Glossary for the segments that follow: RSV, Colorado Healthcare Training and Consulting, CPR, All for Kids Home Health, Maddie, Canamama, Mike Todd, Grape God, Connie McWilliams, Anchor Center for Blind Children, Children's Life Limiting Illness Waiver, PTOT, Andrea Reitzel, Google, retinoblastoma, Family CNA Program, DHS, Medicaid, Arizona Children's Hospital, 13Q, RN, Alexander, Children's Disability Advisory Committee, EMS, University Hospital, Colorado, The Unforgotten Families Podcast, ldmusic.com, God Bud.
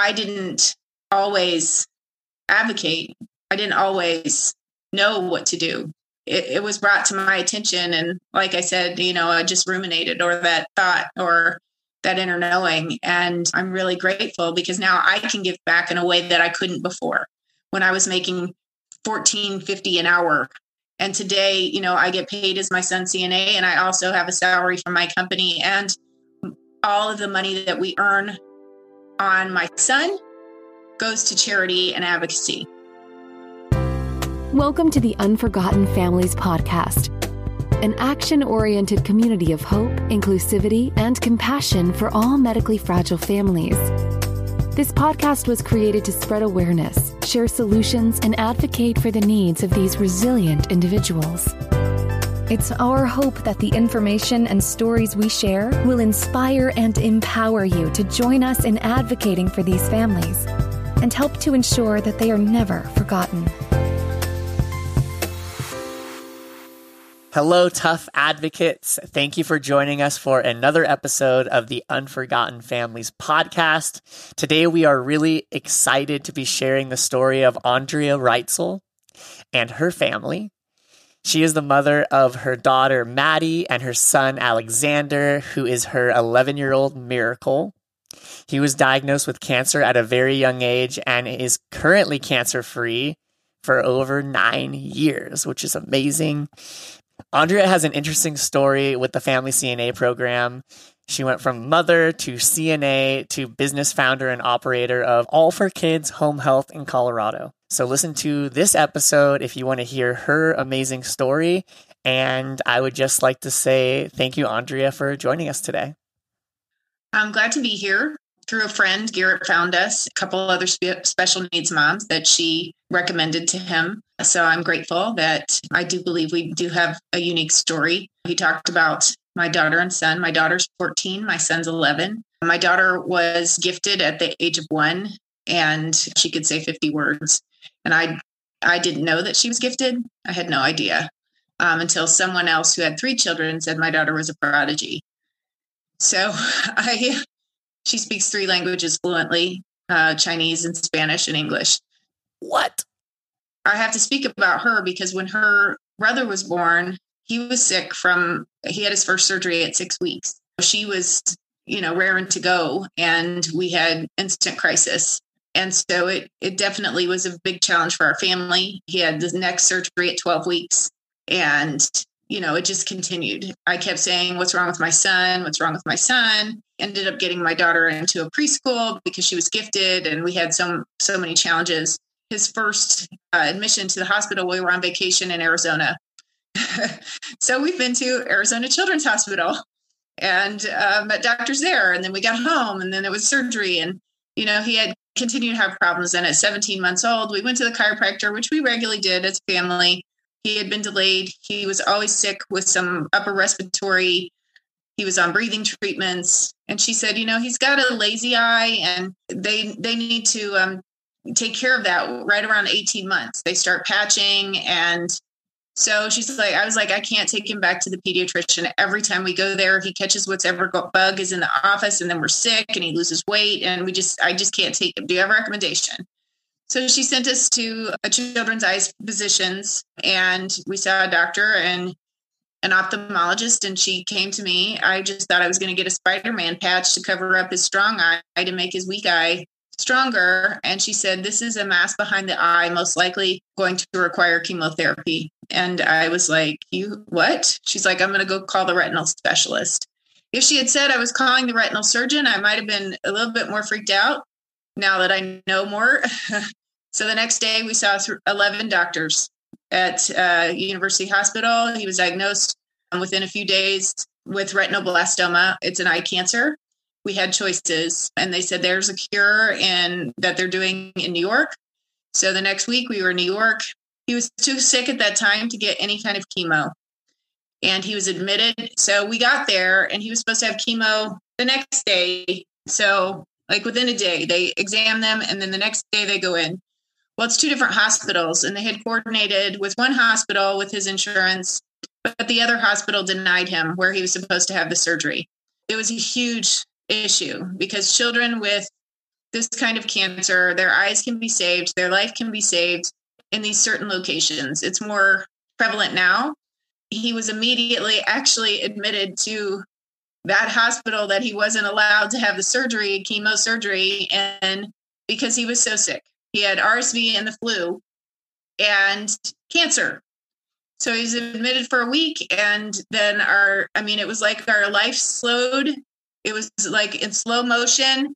I didn't always advocate. I didn't always know what to do. It was brought to my attention. And like I said, you know, I just ruminated or that thought or that inner knowing. And I'm really grateful because now I can give back in a way that I couldn't before when I was making $14.50 an hour. And today, you know, I get paid as my son's CNA, and I also have a salary from my company, and all of the money that we earn on my son goes to charity and advocacy. Welcome to the Unforgotten Families Podcast, an action-oriented community of hope, inclusivity, and compassion for all medically fragile families. This podcast was created to spread awareness, share solutions, and advocate for the needs of these resilient individuals. It's our hope that the information and stories we share will inspire and empower you to join us in advocating for these families and help to ensure that they are never forgotten. Hello, tough advocates. Thank you for joining us for another episode of the Unforgotten Families podcast. Today, we are really excited to be sharing the story of Andrea Reitzel and her family. She is the mother of her daughter, Maddie, and her son, Alexander, who is her 11-year-old miracle. He was diagnosed with cancer at a very young age and is currently cancer-free for over 9 years, which is amazing. Andrea has an interesting story with the Family CNA program. She went from mother to CNA to business founder and operator of All for Kids Home Health in Colorado. So listen to this episode if you want to hear her amazing story. And I would just like to say thank you, Andrea, for joining us today. I'm glad to be here. Through a friend, Garrett found us a couple other special needs moms that she recommended to him. So I'm grateful that I do believe we do have a unique story. He talked about my daughter and son. My daughter's 14, my son's 11. My daughter was gifted at the age of 1, and she could say 50 words. And I didn't know that she was gifted. I had no idea until someone else who had 3 children said my daughter was a prodigy. So She speaks 3 languages fluently, Chinese and Spanish and English. What? I have to speak about her because when her brother was born, he was sick he had his first surgery at 6 weeks. She was, you know, raring to go, and we had instant crisis. And so it definitely was a big challenge for our family. He had the neck surgery at 12 weeks, and you know, it just continued. I kept saying, what's wrong with my son? What's wrong with my son? Ended up getting my daughter into a preschool because she was gifted, and we had so many challenges. His first admission to the hospital, we were on vacation in Arizona. So we've been to Arizona Children's Hospital and met doctors there. And then we got home, and then it was surgery. And, you know, he had continued to have problems. And at 17 months old, we went to the chiropractor, which we regularly did as a family. He had been delayed. He was always sick with some upper respiratory. He was on breathing treatments. And she said, you know, he's got a lazy eye, and they need to take care of that right around 18 months. They start patching. And so I was like, I can't take him back to the pediatrician. Every time we go there, he catches whatever bug is in the office, and then we're sick and he loses weight. And I just can't take him. Do you have a recommendation? So she sent us to a children's eye physicians, and we saw a doctor and an ophthalmologist, and she came to me. I just thought I was going to get a Spider-Man patch to cover up his strong eye to make his weak eye stronger. And she said, this is a mass behind the eye, most likely going to require chemotherapy. And I was like, you what? She's like, I'm going to go call the retinal specialist. If she had said I was calling the retinal surgeon, I might have been a little bit more freaked out now that I know more. So the next day we saw 11 doctors at University Hospital. He was diagnosed within a few days with retinoblastoma. It's an eye cancer. We had choices, and they said there's a cure and that they're doing in New York. So the next week we were in New York. He was too sick at that time to get any kind of chemo, and he was admitted. So we got there, and he was supposed to have chemo the next day. So like within a day, they exam them, and then the next day they go in. Well, it's 2 different hospitals, and they had coordinated with one hospital with his insurance, but the other hospital denied him where he was supposed to have the surgery. It was a huge issue because children with this kind of cancer, their eyes can be saved, their life can be saved in these certain locations. It's more prevalent now. He was immediately actually admitted to that hospital that he wasn't allowed to have the surgery, chemo surgery, and because he was so sick. He had RSV and the flu and cancer. So he was admitted for a week, and then it was like our life slowed. It was like in slow motion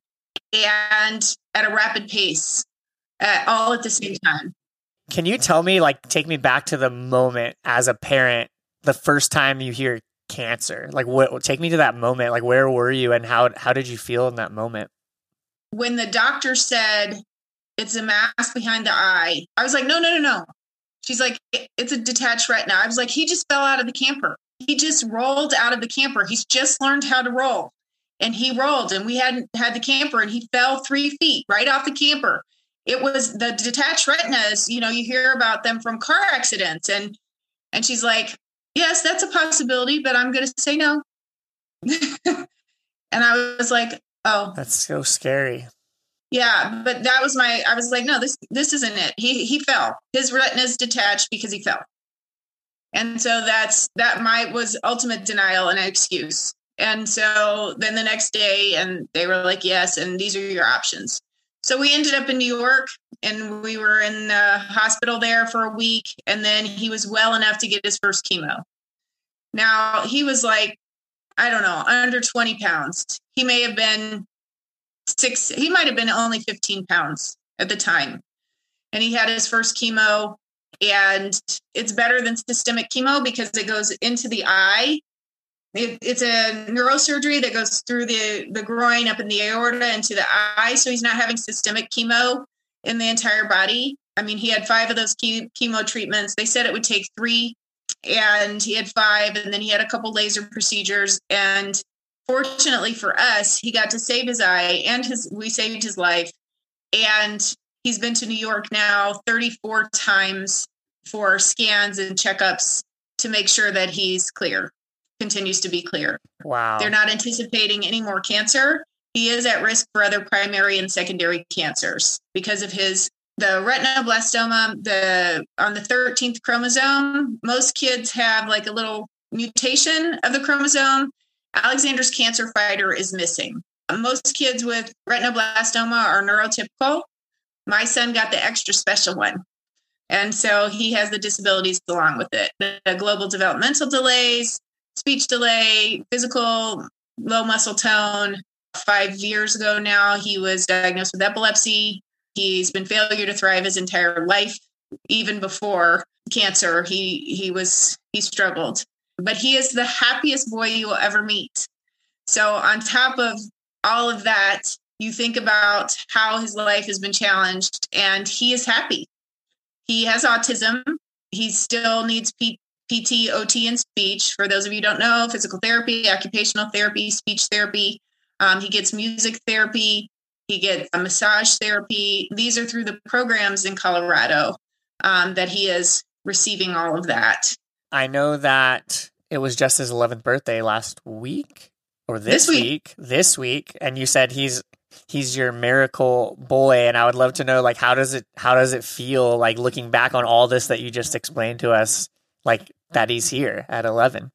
and at a rapid pace, all at the same time. Can you tell me, take me back to the moment as a parent, the first time you hear cancer? Take me to that moment. Where were you, and how did you feel in that moment? When the doctor said, "It's a mass behind the eye," I was like, "No, no, no, no." She's like, "It's a detached retina." I was like, "He just fell out of the camper. He just rolled out of the camper. He's just learned how to roll." And he rolled, and we hadn't had the camper, and he fell 3 feet right off the camper. It was the detached retinas, you hear about them from car accidents. And she's like, "Yes, that's a possibility, but I'm going to say no." And I was like, "Oh, that's so scary." Yeah. But that was I was like, "No, this isn't it. He fell. His retina's detached because he fell." And so that was ultimate denial and excuse. And so then the next day, and they were like, "Yes, and these are your options." So we ended up in New York, and we were in the hospital there for a week. And then he was well enough to get his first chemo. Now he was under 20 pounds. He may have been he might've been only 15 pounds at the time. And he had his first chemo, and it's better than systemic chemo because it goes into the eye. It's a neurosurgery that goes through the groin, up in the aorta, into the eye. So he's not having systemic chemo in the entire body. I mean, he had 5 of those chemo treatments. They said it would take 3, and he had 5. And then he had a couple laser procedures. And fortunately for us, he got to save his eye, and we saved his life. And he's been to New York now 34 times for scans and checkups to make sure that he's clear. Continues to be clear. Wow. They're not anticipating any more cancer. He is at risk for other primary and secondary cancers because of the retinoblastoma, on the 13th chromosome. Most kids have a little mutation of the chromosome. Alexander's cancer fighter is missing. Most kids with retinoblastoma are neurotypical. My son got the extra special one. And so he has the disabilities along with it. The global developmental delays, speech delay, physical, low muscle tone. 5 years ago now, he was diagnosed with epilepsy. He's been failure to thrive his entire life. Even before cancer, he struggled. But he is the happiest boy you will ever meet. So on top of all of that, you think about how his life has been challenged, and he is happy. He has autism. He still needs PT, OT, and speech. For those of you who don't know, physical therapy, occupational therapy, speech therapy. He gets music therapy. He gets massage therapy. These are through the programs in Colorado that he is receiving all of that. I know that it was just his 11th birthday last week, or this week. And you said he's your miracle boy. And I would love to know, how does it feel, looking back on all this that you just explained to us? That he's here at 11.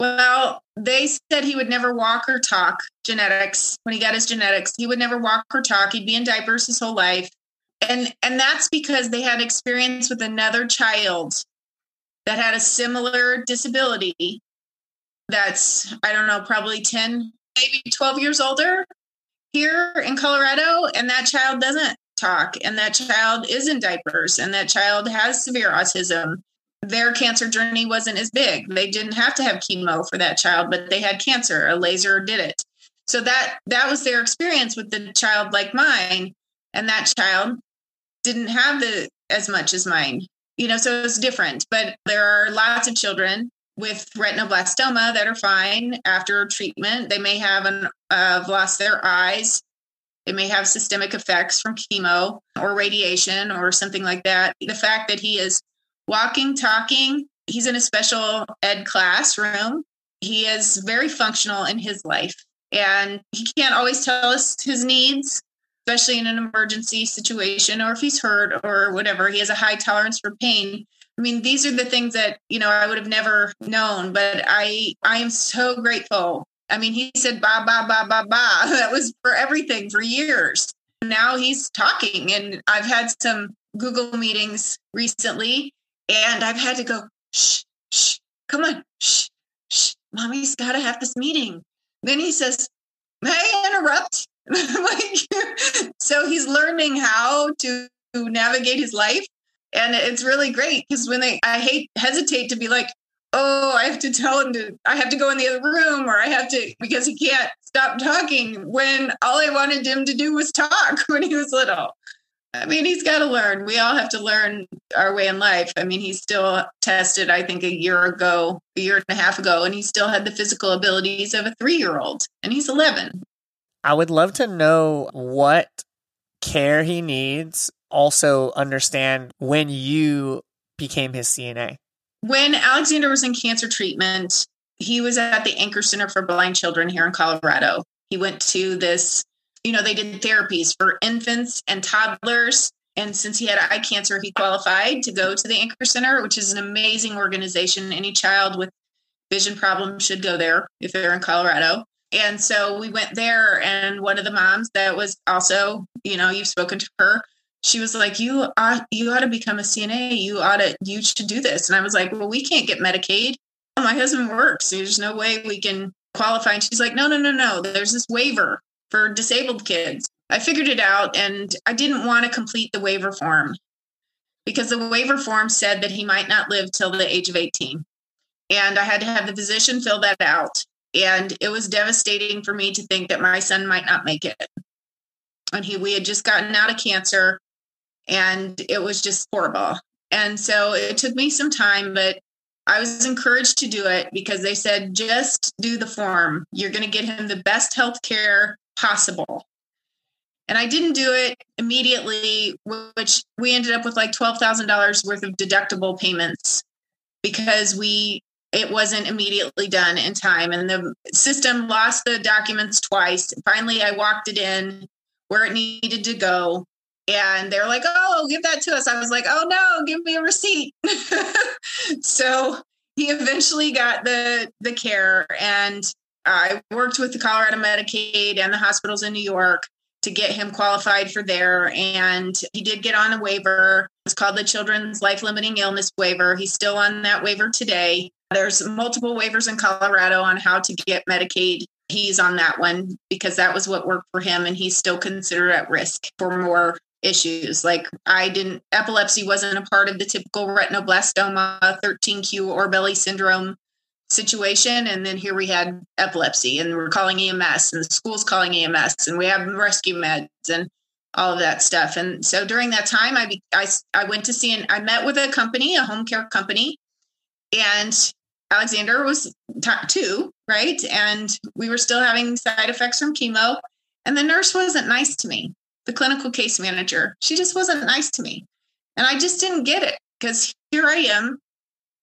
Well, they said he would never walk or talk. Genetics, when he got his genetics, he would never walk or talk. He'd be in diapers his whole life. And that's because they had experience with another child that had a similar disability that's, probably 10, maybe 12 years older here in Colorado. And that child doesn't talk. And that child is in diapers. And that child has severe autism. Their cancer journey wasn't as big. They didn't have to have chemo for that child, but they had cancer. A laser did it. So that was their experience with the child like mine. And that child didn't have as much as mine, so it's different. But there are lots of children with retinoblastoma that are fine after treatment. They may have lost their eyes. It may have systemic effects from chemo or radiation or something like that. The fact that he is walking, talking, he's in a special ed classroom. He is very functional in his life, and he can't always tell us his needs, especially in an emergency situation, or if he's hurt or whatever, he has a high tolerance for pain. I mean, these are the things that, you know, I would have never known, but I am so grateful. I mean, he said, ba, ba, ba, ba, ba. That was for everything for years. Now he's talking, and I've had some Google meetings recently, and I've had to go, shh, shh, come on, shh, shh, mommy's got to have this meeting. Then he says, may I interrupt? Like, so he's learning how to navigate his life. And it's really great because when I hesitate to be like, oh, I have to tell him I have to go in the other room, or I have to, because he can't stop talking, when all I wanted him to do was talk when he was little. I mean, he's got to learn. We all have to learn our way in life. I mean, he still tested, I think a year and a half ago, and he still had the physical abilities of a 3-year-old, and he's 11. I would love to know what care he needs. Also understand when you became his CNA. When Alexander was in cancer treatment, he was at the Anchor Center for Blind Children here in Colorado. He went to this, you know, they did therapies for infants and toddlers. And since he had eye cancer, he qualified to go to the Anchor Center, which is an amazing organization. Any child with vision problems should go there if they're in Colorado. And so we went there, and one of the moms that was also, you know, you've spoken to her, she was like, you ought to become a CNA. You should do this. And I was like, well, we can't get Medicaid. My husband works. There's no way we can qualify. And she's like, no. There's this waiver for disabled kids. I figured it out, and I didn't want to complete the waiver form because the waiver form said that he might not live till the age of 18. And I had to have the physician fill that out. And it was devastating for me to think that my son might not make it. And we had just gotten out of cancer. And it was just horrible. And so it took me some time, but I was encouraged to do it because they said, just do the form. You're going to get him the best health care possible. And I didn't do it immediately, which we ended up with like $12,000 worth of deductible payments because it wasn't immediately done in time. And the system lost the documents twice. Finally, I walked it in where it needed to go. And they're like, oh, give that to us. I was like, oh, no, give me a receipt. So he eventually got the care. And I worked with the Colorado Medicaid and the hospitals in New York to get him qualified for there. And he did get on a waiver. It's called the Children's Life Limiting Illness Waiver. He's still on that waiver today. There's multiple waivers in Colorado on how to get Medicaid. He's on that one because that was what worked for him. And he's still considered at risk for more issues. Like epilepsy wasn't a part of the typical retinoblastoma, 13Q or Bell's syndrome situation. And then here we had epilepsy, and we're calling EMS, and the school's calling EMS, and we have rescue meds and all of that stuff. And so during that time, I went to see, and I met with a company, a home care company, and Alexander was 2, right? And we were still having side effects from chemo. And the nurse wasn't nice to me. The clinical case manager, she just wasn't nice to me. And I just didn't get it because here I am,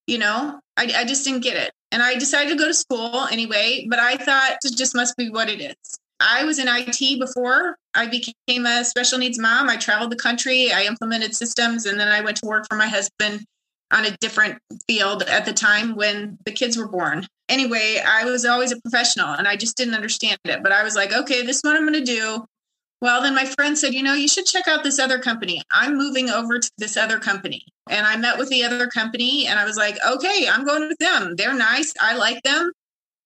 you know, I just didn't get it. And I decided to go to school anyway, but I thought it just must be what it is. I was in IT before I became a special needs mom. I traveled the country. I implemented systems. And then I went to work for my husband on a different field at the time when the kids were born. Anyway, I was always a professional, and I just didn't understand it. But I was like, okay, this is what I'm going to do. Well, then my friend said, you know, you should check out this other company. I'm moving over to this other company. And I met with the other company, and I was like, okay, I'm going with them. They're nice. I like them.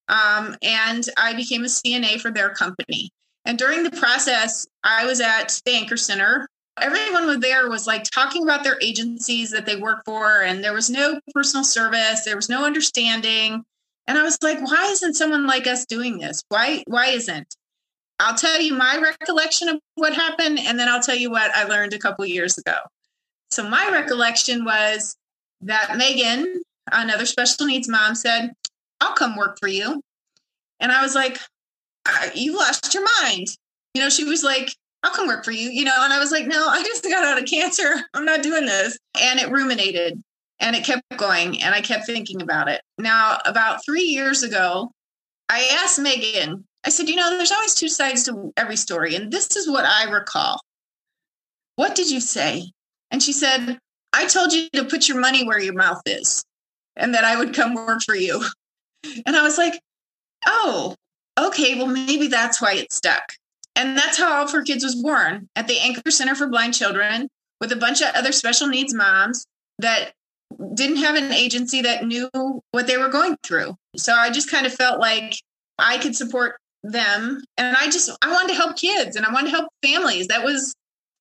And I became a CNA for their company. And during the process, I was at the Anchor Center. Everyone was there was like talking about their agencies that they work for. And there was no personal service. There was no understanding. And I was like, why isn't someone like us doing this? Why isn't? I'll tell you my recollection of what happened. And then I'll tell you what I learned a couple of years ago. So my recollection was that Megan, another special needs mom, said, I'll come work for you. And I was like, you lost your mind. You know, she was like, I'll come work for you, you know? And I was like, no, I just got out of cancer. I'm not doing this. And it ruminated, and it kept going, and I kept thinking about it. Now, about 3 years ago, I asked Megan, I said, you know, there's always two sides to every story. And this is what I recall. What did you say? And she said, I told you to put your money where your mouth is and that I would come work for you. And I was like, oh, okay, well, maybe that's why it stuck. And that's how All for Kids was born, at the Anchor Center for Blind Children, with a bunch of other special needs moms that didn't have an agency that knew what they were going through. So I just kind of felt like I could support them. And I wanted to help kids and I wanted to help families. That was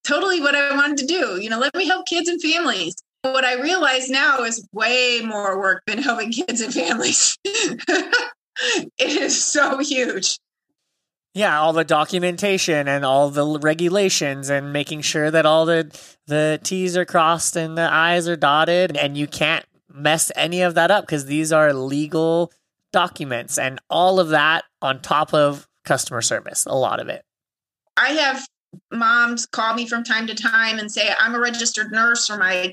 totally what I wanted to do. You know, let me help kids and families. What I realize now is way more work than helping kids and families. It is so huge. Yeah, all the documentation and all the regulations and making sure that all the T's are crossed and the I's are dotted, and you can't mess any of that up because these are legal documents and all of that on top of customer service, a lot of it. I have moms call me from time to time and say, I'm a registered nurse for my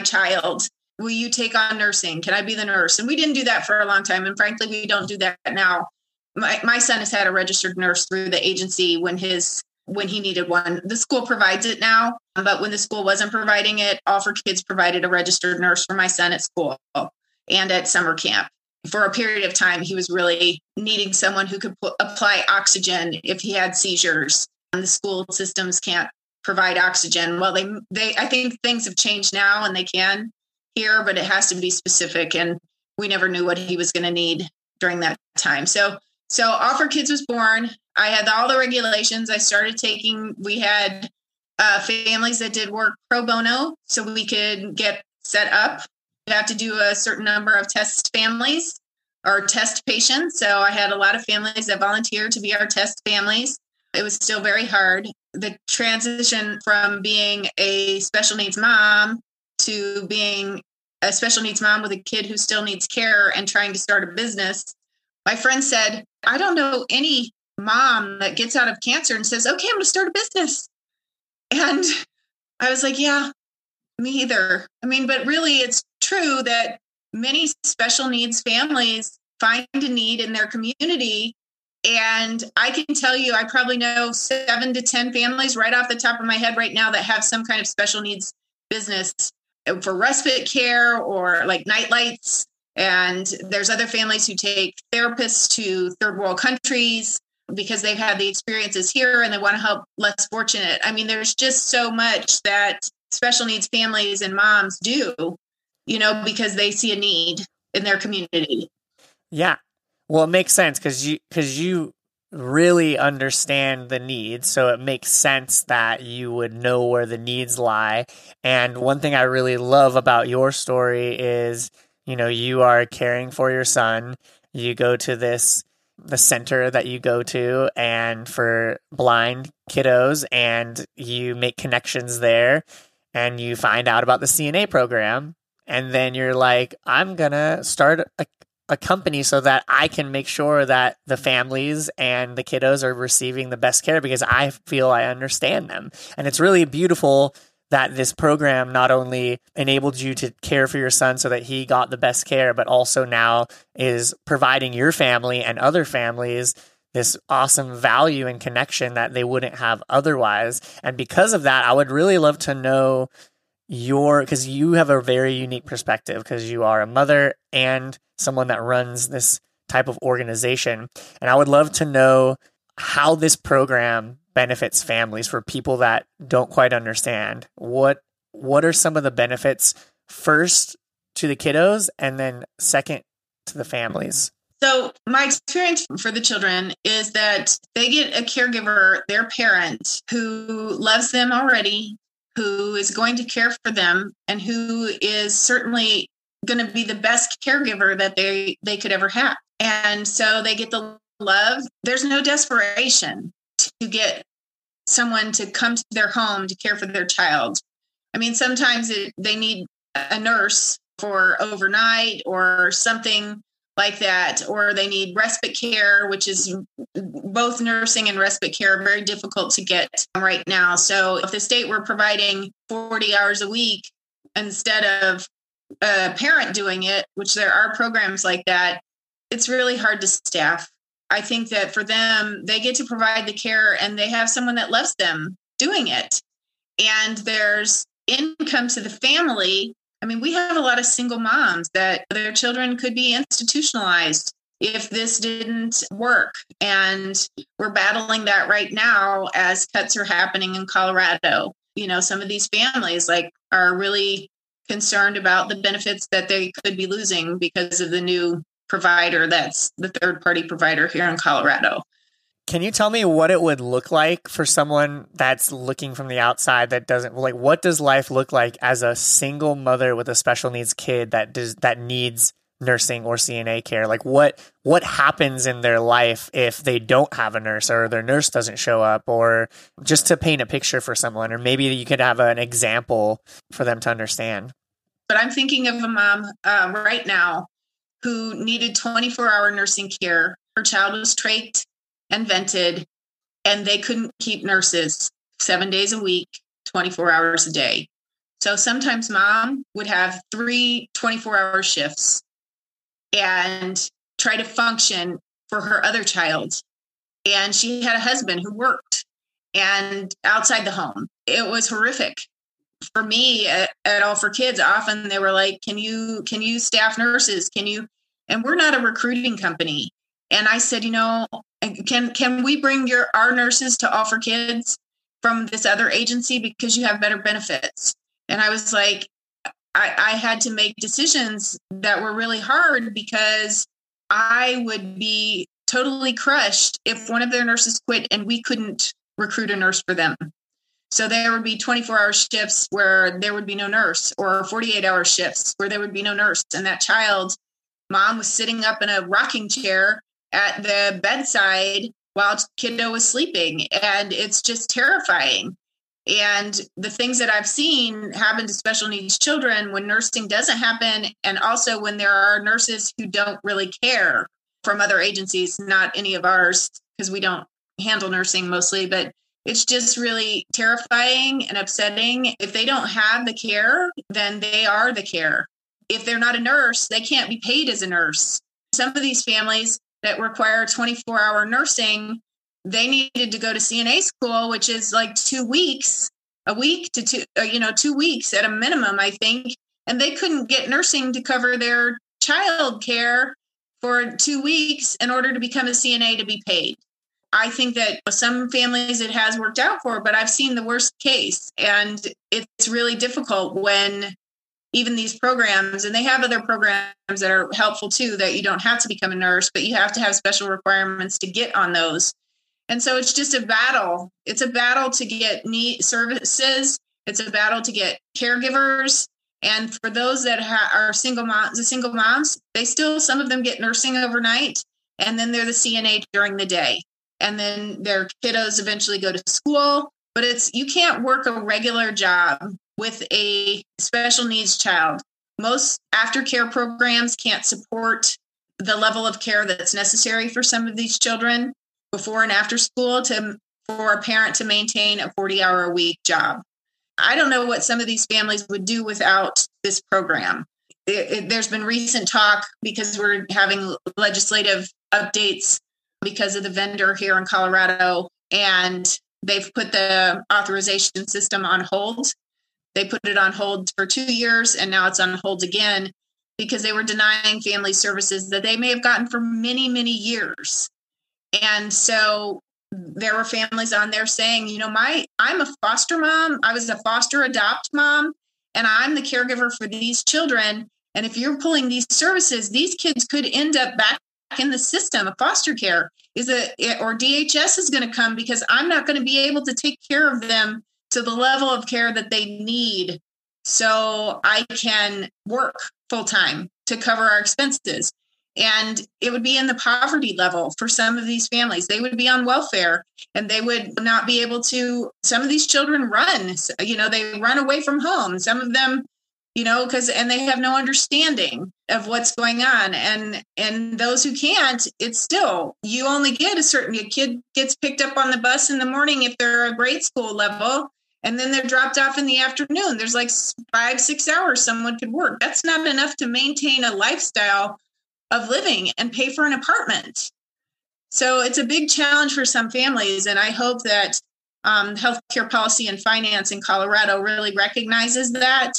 child. Will you take on nursing? Can I be the nurse? And we didn't do that for a long time. And frankly, we don't do that now. My son has had a registered nurse through the agency when he needed one. The school provides it now, but when the school wasn't providing it, All for Kids provided a registered nurse for my son at school and at summer camp. For a period of time, he was really needing someone who could apply oxygen if he had seizures. And the school systems can't provide oxygen. Well, they I think things have changed now and they can here, but it has to be specific. And we never knew what he was going to need during that time. So All for Kids was born. I had all the regulations. I started we had families that did work pro bono so we could get set up. You have to do a certain number of test families or test patients. So I had a lot of families that volunteered to be our test families. It was still very hard. The transition from being a special needs mom to being a special needs mom with a kid who still needs care and trying to start a business. My friend said, I don't know any mom that gets out of cancer and says, okay, I'm going to start a business. And I was like, yeah, me either. I mean, but really it's true that many special needs families find a need in their community. And I can tell you, I probably know 7 to 10 families right off the top of my head right now that have some kind of special needs business for respite care or like night lights. And there's other families who take therapists to third world countries because they've had the experiences here and they want to help less fortunate. I mean, there's just so much that special needs families and moms do, you know, because they see a need in their community. Yeah. Well, it makes sense because you really understand the needs. So it makes sense that you would know where the needs lie. And one thing I really love about your story is, you know, you are caring for your son. You go to the center that you go to and for blind kiddos, and you make connections there and you find out about the CNA program. And then you're like, I'm going to start a company so that I can make sure that the families and the kiddos are receiving the best care because I feel I understand them. And it's really beautiful that this program not only enabled you to care for your son so that he got the best care, but also now is providing your family and other families this awesome value and connection that they wouldn't have otherwise. And because of that, I would really love to know because you have a very unique perspective because you are a mother and someone that runs this type of organization. And I would love to know how this program benefits families for people that don't quite understand. What are some of the benefits, first to the kiddos and then second to the families? So my experience for the children is that they get a caregiver, their parent, who loves them already, who is going to care for them, and who is certainly going to be the best caregiver that they could ever have. And so they get the love. There's no desperation to get someone to come to their home to care for their child. I mean, sometimes they need a nurse for overnight or something like that, or they need respite care, which is both nursing and respite care are very difficult to get right now. So if the state were providing 40 hours a week instead of a parent doing it, which there are programs like that, it's really hard to staff. I think that for them, they get to provide the care and they have someone that loves them doing it. And there's income to the family. I mean, we have a lot of single moms that their children could be institutionalized if this didn't work. And we're battling that right now as cuts are happening in Colorado. You know, some of these families like are really concerned about the benefits that they could be losing because of the new provider that's the third party provider here in Colorado. Can you tell me what it would look like for someone that's looking from the outside that doesn't, like, what does life look like as a single mother with a special needs kid that needs nursing or CNA care? Like what happens in their life if they don't have a nurse or their nurse doesn't show up, or just to paint a picture for someone, or maybe you could have an example for them to understand. But I'm thinking of a mom right now who needed 24-hour nursing care. Her child was trached and vented, and they couldn't keep nurses 7 days a week, 24 hours a day. So sometimes mom would have three 24-hour shifts and try to function for her other child. And she had a husband who worked and outside the home. It was horrific. For me at All for Kids, often they were like, can you staff nurses? Can you? And we're not a recruiting company. And I said, you know, can we bring our nurses to All for Kids from this other agency because you have better benefits? And I was like, I had to make decisions that were really hard because I would be totally crushed if one of their nurses quit and we couldn't recruit a nurse for them. So there would be 24-hour shifts where there would be no nurse, or 48-hour shifts where there would be no nurse. And that child, mom was sitting up in a rocking chair at the bedside while kiddo was sleeping. And it's just terrifying. And the things that I've seen happen to special needs children when nursing doesn't happen, and also when there are nurses who don't really care from other agencies, not any of ours, because we don't handle nursing mostly, but it's just really terrifying and upsetting. If they don't have the care, then they are the care. If they're not a nurse, they can't be paid as a nurse. Some of these families that require 24-hour nursing, they needed to go to CNA school, which is like 2 weeks, a week to 2 weeks at a minimum, I think. And they couldn't get nursing to cover their child care for 2 weeks in order to become a CNA to be paid. I think that some families it has worked out for, but I've seen the worst case. And it's really difficult when even these programs, and they have other programs that are helpful too, that you don't have to become a nurse, but you have to have special requirements to get on those. And so it's just a battle. It's a battle to get need services. It's a battle to get caregivers. And for those that are single moms, they still, some of them get nursing overnight, and then they're the CNA during the day. And then their kiddos eventually go to school, but you can't work a regular job with a special needs child. Most aftercare programs can't support the level of care that's necessary for some of these children before and after school for a parent to maintain a 40-hour-a-week job. I don't know what some of these families would do without this program. There's been recent talk because we're having legislative updates because of the vendor here in Colorado, and they've put the authorization system on hold. They put it on hold for 2 years, and now it's on hold again because they were denying family services that they may have gotten for many, many years. And so there were families on there saying, you know, I'm a foster mom. I was a foster adopt mom, and I'm the caregiver for these children. And if you're pulling these services, these kids could end up back in the system of foster care or DHS is going to come because I'm not going to be able to take care of them to the level of care that they need so I can work full time to cover our expenses. And it would be in the poverty level for some of these families. They would be on welfare, and they would not be able to, some of these children run, you know, they run away from home. Some of them, you know, and they have no understanding of what's going on. And those who can't, it's still, you only get a kid gets picked up on the bus in the morning if they're a grade school level, and then they're dropped off in the afternoon. There's like 5-6 hours someone could work. That's not enough to maintain a lifestyle of living and pay for an apartment. So it's a big challenge for some families, and I hope that healthcare policy and finance in Colorado really recognizes that.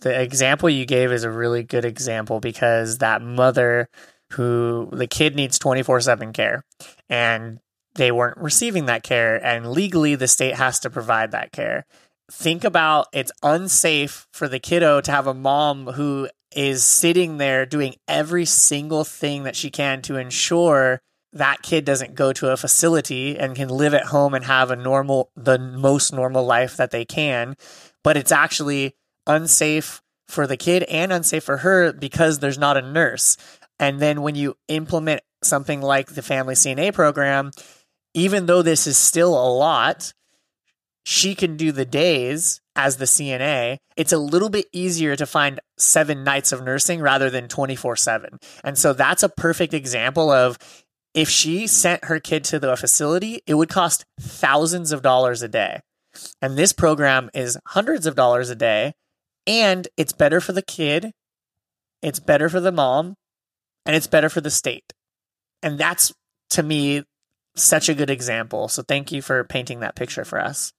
The example you gave is a really good example, because that mother who the kid needs 24/7 care, and they weren't receiving that care, and legally the state has to provide that care. Think about, it's unsafe for the kiddo to have a mom who is sitting there doing every single thing that she can to ensure that kid doesn't go to a facility and can live at home and have a normal, the most normal life that they can. But it's actually unsafe for the kid and unsafe for her because there's not a nurse. And then when you implement something like the Family CNA program, even though this is still a lot, she can do the days as the CNA. It's a little bit easier to find 7 nights of nursing rather than 24/7. And so that's a perfect example of, if she sent her kid to the facility, it would cost thousands of dollars a day. And this program is hundreds of dollars a day, and it's better for the kid, it's better for the mom, and it's better for the state. And that's, to me, such a good example. So thank you for painting that picture for us.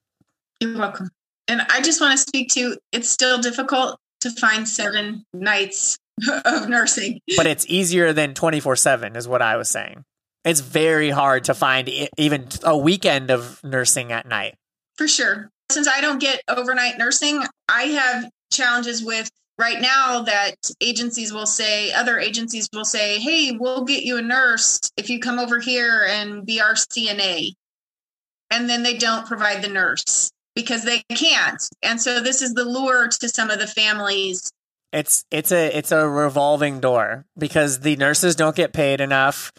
You're welcome. And I just want to speak to, it's still difficult to find 7 nights of nursing. But it's easier than 24/7 is what I was saying. It's very hard to find even a weekend of nursing at night. For sure. Since I don't get overnight nursing, I have challenges with right now that agencies will say, other agencies will say, hey, we'll get you a nurse if you come over here and be our CNA. And then they don't provide the nurse because they can't. And so this is the lure to some of the families. It's a revolving door because the nurses don't get paid enough.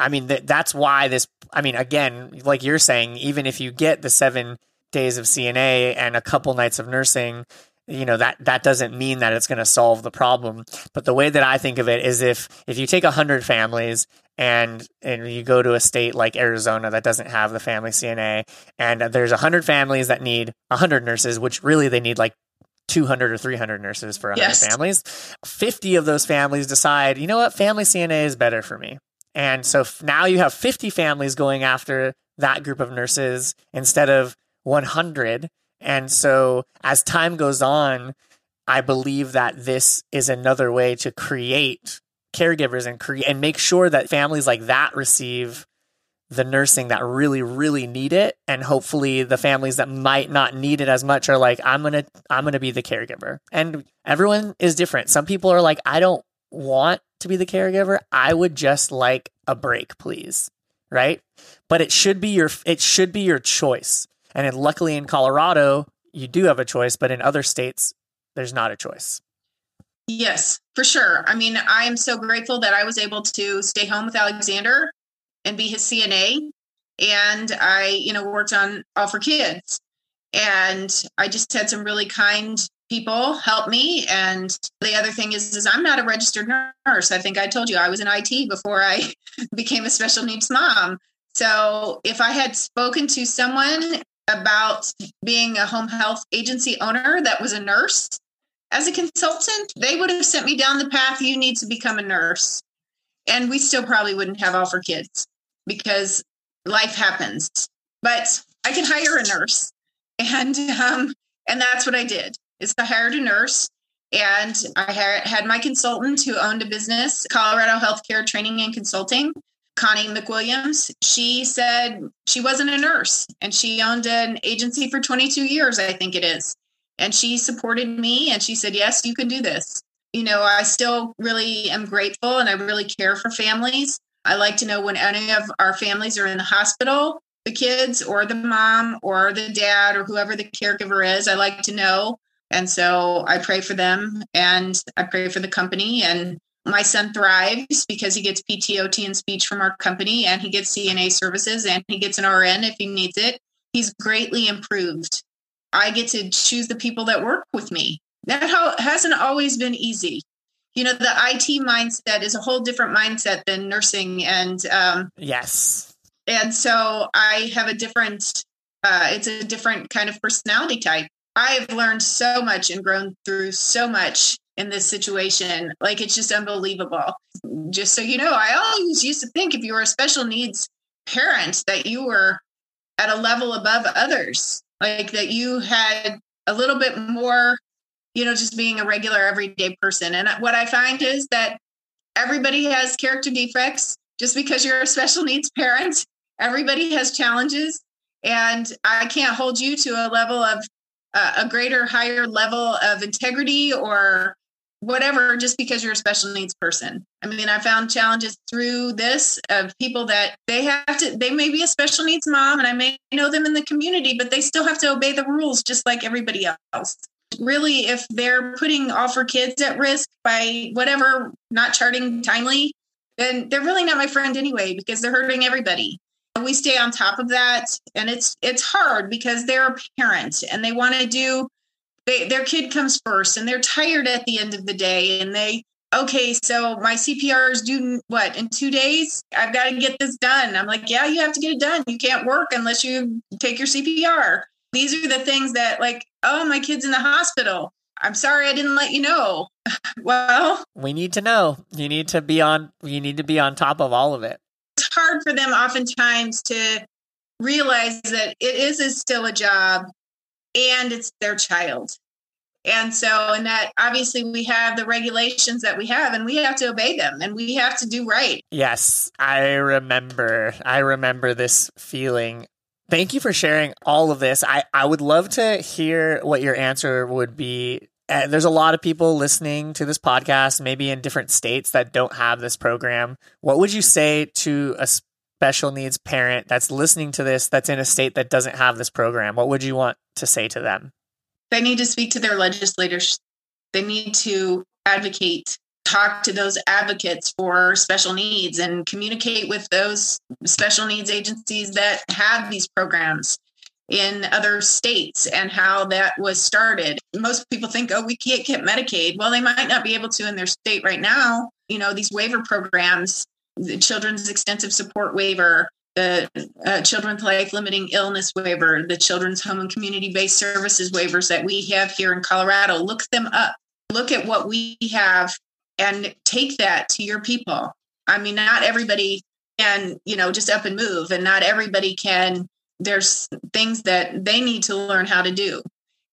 I mean, that's why this, I mean, again, like you're saying, even if you get the 7 days of CNA and a couple nights of nursing, you know, that doesn't mean that it's going to solve the problem. But the way that I think of it is if you take 100 families and you go to a state like Arizona that doesn't have the Family CNA, and there's 100 families that need 100 nurses, which really they need like 200 or 300 nurses for 100 families, 50 of those families decide, you know what, Family CNA is better for me. And so now you have 50 families going after that group of nurses instead of 100. And so as time goes on, I believe that this is another way to create caregivers and make sure that families like that receive the nursing that really, really need it. And hopefully the families that might not need it as much are like, I'm going to be the caregiver. And everyone is different. Some people are like, I don't want to be the caregiver. I would just like a break, please. Right. But it should be your choice. And luckily in Colorado, you do have a choice, but in other states, there's not a choice. Yes, for sure. I mean, I am so grateful that I was able to stay home with Alexander and be his CNA. And I, worked on All for Kids, and I just had some really kind people help me. And the other thing is I'm not a registered nurse. I think I told you I was in IT before I became a special needs mom. So if I had spoken to someone about being a home health agency owner that was a nurse as a consultant, they would have sent me down the path, you need to become a nurse. And we still probably wouldn't have All for Kids because life happens. But I could hire a nurse. And that's what I did. Is I hired a nurse, and I had my consultant who owned a business, Colorado Healthcare Training and Consulting, Connie McWilliams. She said she wasn't a nurse, and she owned an agency for 22 years, I think it is. And she supported me, and she said, yes, you can do this. I still really am grateful, and I really care for families. I like to know when any of our families are in the hospital, the kids or the mom or the dad or whoever the caregiver is, I like to know. And so I pray for them, and I pray for the company, and my son thrives because he gets PTOT and speech from our company, and he gets CNA services, and he gets an RN if he needs it. He's greatly improved. I get to choose the people that work with me. That hasn't always been easy. The IT mindset is a whole different mindset than nursing. And yes. And so I have a different, it's a different kind of personality type. I've learned so much and grown through so much in this situation. Like, it's just unbelievable. Just so I always used to think if you were a special needs parent that you were at a level above others, like that you had a little bit more, you know, just being a regular everyday person. And what I find is that everybody has character defects. Just because you're a special needs parent, everybody has challenges. And I can't hold you to a level of a greater, higher level of integrity or whatever, just because you're a special needs person. I mean, I found challenges through this of people that they may be a special needs mom, and I may know them in the community, but they still have to obey the rules just like everybody else. Really, if they're putting All for Kids at risk by whatever, not charting timely, then they're really not my friend anyway, because they're hurting everybody. We stay on top of that. And it's hard because they're a parent and they want to their kid comes first, and they're tired at the end of the day. And so my CPR is due in 2 days, I've got to get this done. I'm like, yeah, you have to get it done. You can't work unless you take your CPR. These are the things that my kid's in the hospital. I'm sorry, I didn't let you know. Well, we need to know. You need to be on top of all of it. It's hard for them oftentimes to realize that it is still a job and it's their child. And so, and that obviously we have the regulations that we have, and we have to obey them, and we have to do right. Yes, I remember this feeling. Thank you for sharing all of this. I would love to hear what your answer would be. There's a lot of people listening to this podcast, maybe in different states that don't have this program. What would you say to a special needs parent that's listening to this, that's in a state that doesn't have this program? What would you want to say to them? They need to speak to their legislators. They need to advocate, talk to those advocates for special needs, and communicate with those special needs agencies that have these programs in other states and how that was started. Most people think, we can't get Medicaid. Well, they might not be able to in their state right now. You know, these waiver programs, the Children's Extensive Support Waiver, the Children's Life Limiting Illness Waiver, the Children's Home and Community-Based Services Waivers that we have here in Colorado. Look them up. Look at what we have and take that to your people. I mean, not everybody can, just up and move, and not everybody can. There's things that they need to learn how to do.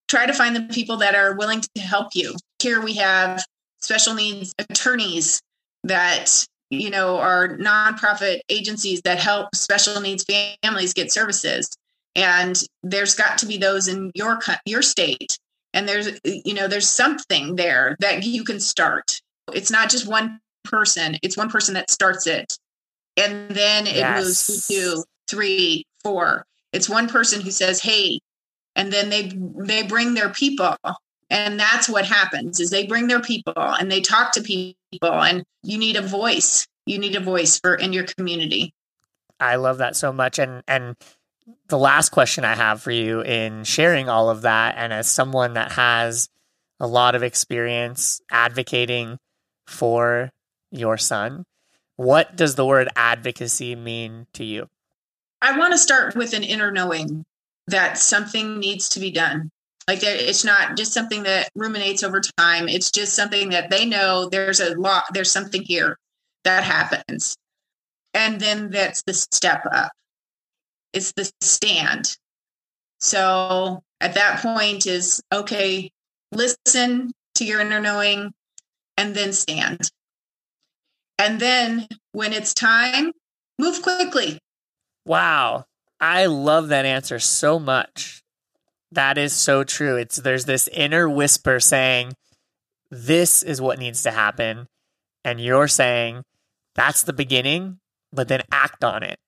Try to find the people that are willing to help you. Here we have special needs attorneys that, are nonprofit agencies that help special needs families get services. And there's got to be those in your state. And there's something there that you can start. It's not just one person. It's one person that starts it. And then it moves to 2, 3, 4. It's one person who says, hey, and then they bring their people. And that's what happens, is they bring their people and they talk to people, and you need a voice. You need a voice in your community. I love that so much. And the last question I have for you in sharing all of that, and as someone that has a lot of experience advocating for your son, what does the word advocacy mean to you? I want to start with an inner knowing that something needs to be done. Like, it's not just something that ruminates over time. It's just something that they know there's a law, there's something here that happens. And then that's the step up. It's the stand. So at that point is, okay, listen to your inner knowing and then stand. And then when it's time, move quickly. Wow. I love that answer so much. That is so true. There's this inner whisper saying, this is what needs to happen. And you're saying, that's the beginning, but then act on it,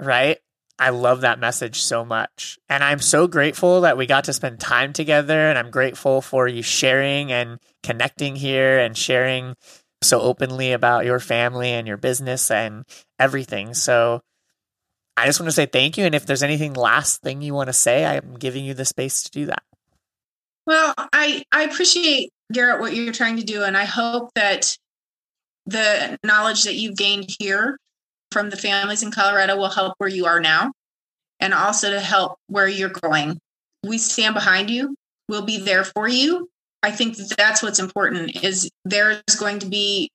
right? I love that message so much. And I'm so grateful that we got to spend time together. And I'm grateful for you sharing and connecting here and sharing so openly about your family and your business and everything. So I just want to say thank you. And if there's anything last thing you want to say, I'm giving you the space to do that. Well, I appreciate, Garrett, what you're trying to do. And I hope that the knowledge that you've gained here from the families in Colorado will help where you are now, and also to help where you're going. We stand behind you. We'll be there for you. I think that's what's important, is there's going to be,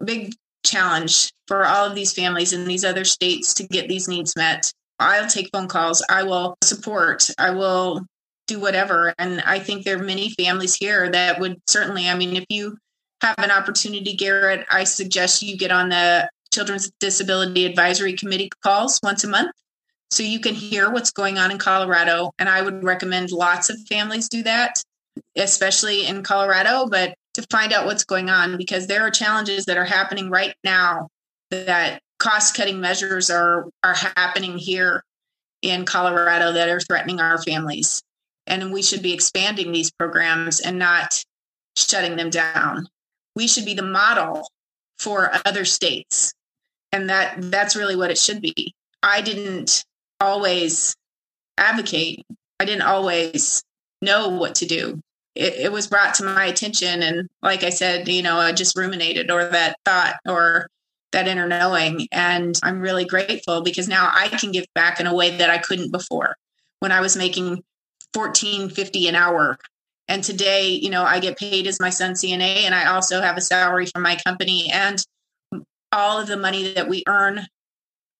big challenge for all of these families in these other states to get these needs met. I'll take phone calls. I will support. I will do whatever. And I think there are many families here that would certainly, I mean, if you have an opportunity, Garrett, I suggest you get on the Children's Disability Advisory Committee calls once a month so you can hear what's going on in Colorado. And I would recommend lots of families do that, especially in Colorado, but to find out what's going on, because there are challenges that are happening right now that cost-cutting measures are happening here in Colorado that are threatening our families. And we should be expanding these programs and not shutting them down. We should be the model for other states. And that's really what it should be. I didn't always advocate. I didn't always know what to do. It was brought to my attention. And like I said, you know, I just ruminated or that thought or that inner knowing. And I'm really grateful because now I can give back in a way that I couldn't before when I was making $14.50 an hour. And today, you know, I get paid as my son's CNA, and I also have a salary from my company, and all of the money that we earn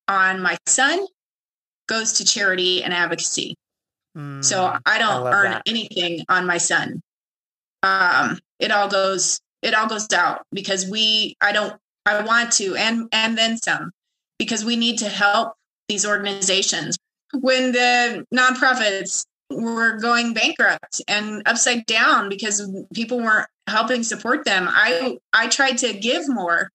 on my son goes to charity and advocacy. So I don't earn anything on my son. It all goes out because I want to, and then some, because we need to help these organizations. When the nonprofits were going bankrupt and upside down because people weren't helping support them, I tried to give more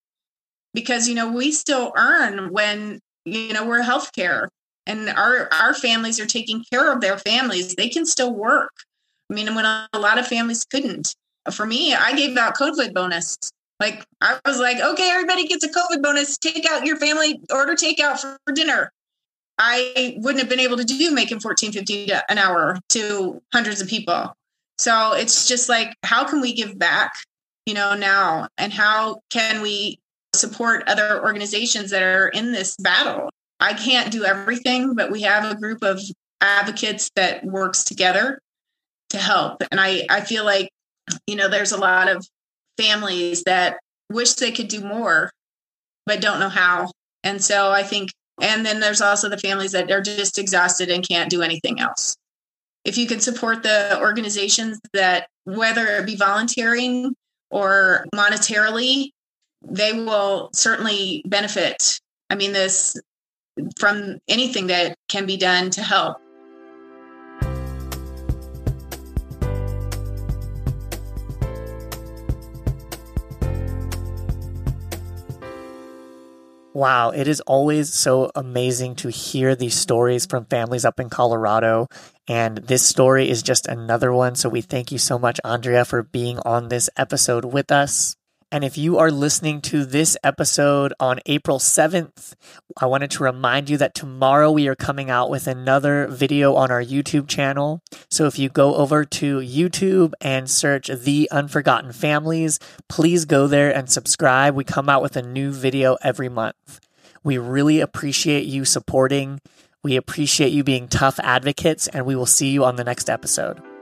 because, you know, we still earn when, you know, we're healthcare. And our families are taking care of their families. They can still work. I mean, when a lot of families couldn't. For me, I gave out COVID bonus. Like, I was like, okay, everybody gets a COVID bonus. Take out your family, order takeout for dinner. I wouldn't have been able to do making $14.50 an hour to hundreds of people. So it's just like, how can we give back, you know, now? And how can we support other organizations that are in this battle? I can't do everything, but we have a group of advocates that works together to help. And I feel like, you know, there's a lot of families that wish they could do more, but don't know how. And so I think, and then there's also the families that are just exhausted and can't do anything else. If you could support the organizations that, whether it be volunteering or monetarily, they will certainly benefit. I mean, this from anything that can be done to help. Wow, it is always so amazing to hear these stories from families up in Colorado. And this story is just another one. So we thank you so much, Andrea, for being on this episode with us. And if you are listening to this episode on April 7th, I wanted to remind you that tomorrow we are coming out with another video on our YouTube channel. So if you go over to YouTube and search The Unforgotten Families, please go there and subscribe. We come out with a new video every month. We really appreciate you supporting. We appreciate you being tough advocates, and we will see you on the next episode.